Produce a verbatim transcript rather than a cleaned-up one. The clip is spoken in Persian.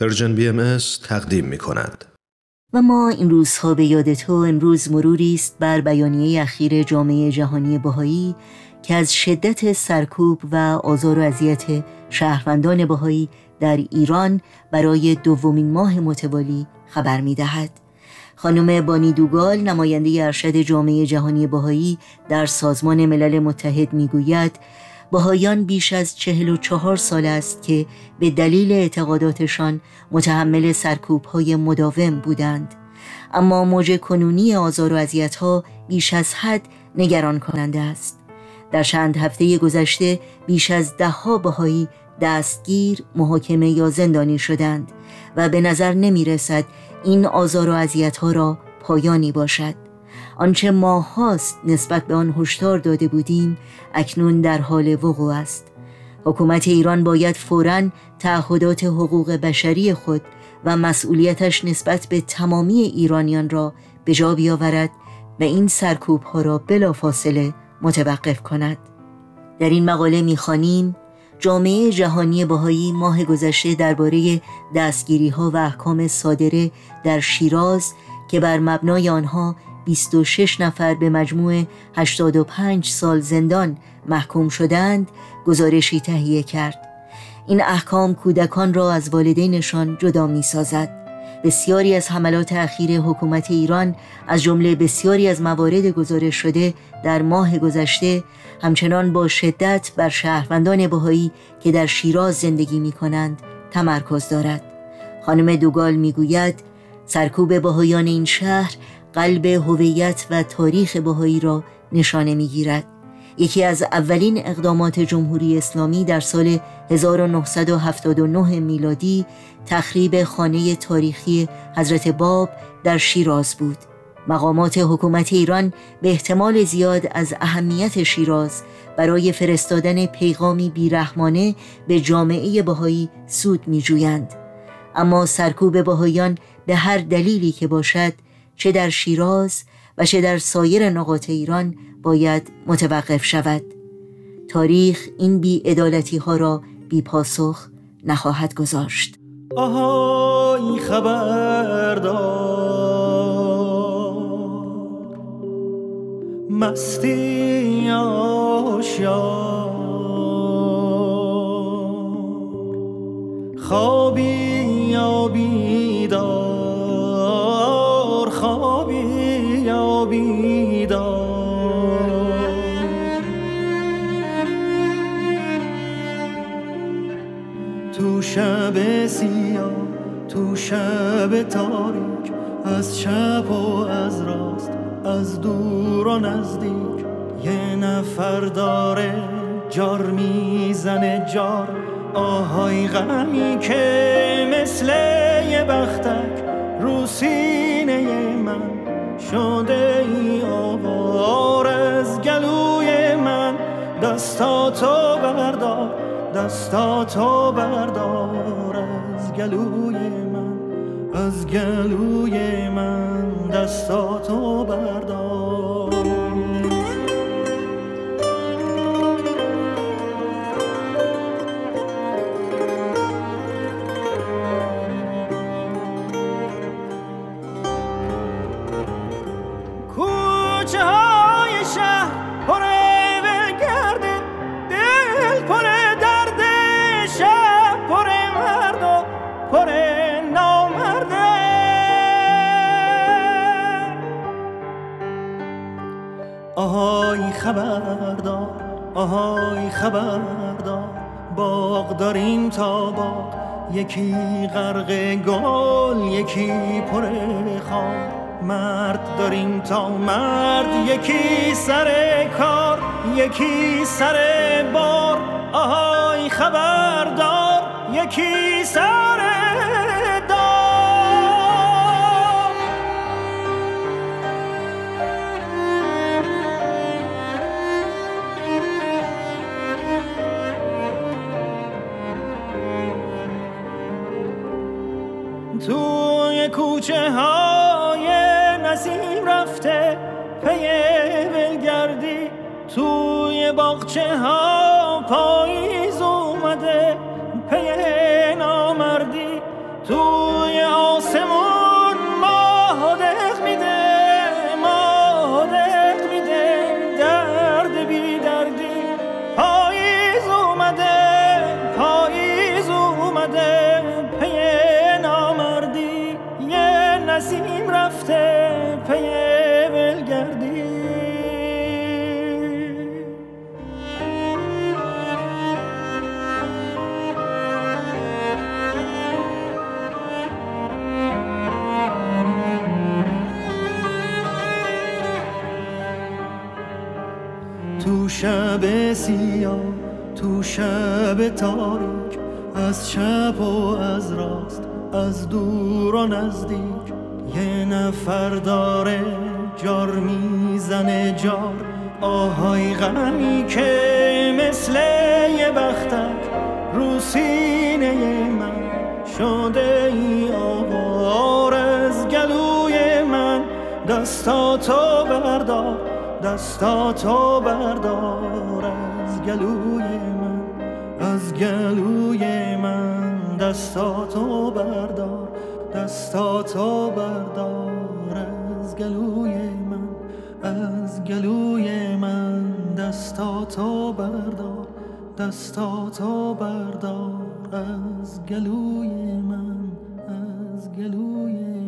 پرژن بی ام اس تقدیم می کند. و ما این روزها به یاد تو امروز مروری است بر بیانیه اخیر جامعه جهانی بهایی که از شدت سرکوب و آزار و اذیت شهروندان بهایی در ایران برای دومین ماه متوالی خبر می دهد. خانم بانی دوگال نماینده ارشد جامعه جهانی بهایی در سازمان ملل متحد می گوید بهایان بیش از چهل و چهار سال است که به دلیل اعتقاداتشان متحمل سرکوب‌های مداوم بودند، اما موج کنونی آزار و اذیت‌ها بیش از حد نگران کننده است. در چند هفته گذشته بیش از ده‌ها بهایی دستگیر، محاکمه یا زندانی شدند و به نظر نمی رسد این آزار و اذیت‌ها را پایانی باشد. آنچه ما هاست نسبت به آن هشدار داده بودیم اکنون در حال وقوع است. حکومت ایران باید فوراً تعهدات حقوق بشری خود و مسئولیتش نسبت به تمامی ایرانیان را به جا بیاورد و این سرکوب ها را بلافاصله متوقف کند. در این مقاله می‌خوانیم جامعه جهانی بهایی ماه گذشته درباره دستگیری‌ها و احکام صادره در شیراز که بر مبنای آنها بیست و شش نفر به مجموع هشتاد و پنج سال زندان محکوم شدند، گزارشی تهیه کرد. این احکام کودکان را از والدینشان جدا می سازد. بسیاری از حملات اخیر حکومت ایران از جمله بسیاری از موارد گزارش شده در ماه گذشته همچنان با شدت بر شهروندان بهایی که در شیراز زندگی می کنند تمرکز دارد. خانم دوگال می گوید سرکوب بهایان این شهر قلب هویت و تاریخ بهایی را نشانه می‌گیرد. یکی از اولین اقدامات جمهوری اسلامی در سال هزار و نهصد و هفتاد و نه میلادی تخریب خانه تاریخی حضرت باب در شیراز بود. مقامات حکومت ایران به احتمال زیاد از اهمیت شیراز برای فرستادن پیغامی بیرحمانه به جامعه بهایی سود می‌جویند. اما سرکوب بهاییان به هر دلیلی که باشد، چه در شیراز و چه در سایر نقاط ایران، باید متوقف شود. تاریخ این بی‌عدالتی ها را بی پاسخ نخواهد گذاشت. آها این خبردار مستی آشیان خوابی آبیدار بیدار تو شب سیاه تو شب تاریک از چپ و از راست از دور و نزدیک یه نفر داره جار میزنه جار آهای غمی که مثل یه بختک رو سینه من شده ای آوار از گلوی من دستاتو بردار دستاتو بردار از گلوی من از گلوی من دستاتو بردار آهای خبردار آهای خبردار باغ داریم تا باغ یکی غرق گل یکی پر خار مرد داریم تا مرد یکی سر کار یکی سر بار آهای خبردار یکی سر توی کوچه های نسیم رفته پی ولگردی توی باغچه ها پاییز اومده پی نامردی توی آسمون ماه دق میده، ماه دق میده، درد بی دردی. پاییز اومده، پاییز اومده، پی نامردی. یه نسیم رفته پی ولگردی. تو شب سیاه، تو شب تاریک، از چپ و از راست، از دور و نزدیک، یه نفر داره جار میزنه جار. آهای غمی که مثل یه بختک رو سینه من شده ای آوار. از گلوی من دستاتو بردار، دستاتو بردار. از گلوی من، از گلوی من، دستاتو بردار، دستاتو بردار. از گلوی من، از گلوی من، دستاتو بردار، دستاتو بردار. از گلوی من، از گلوی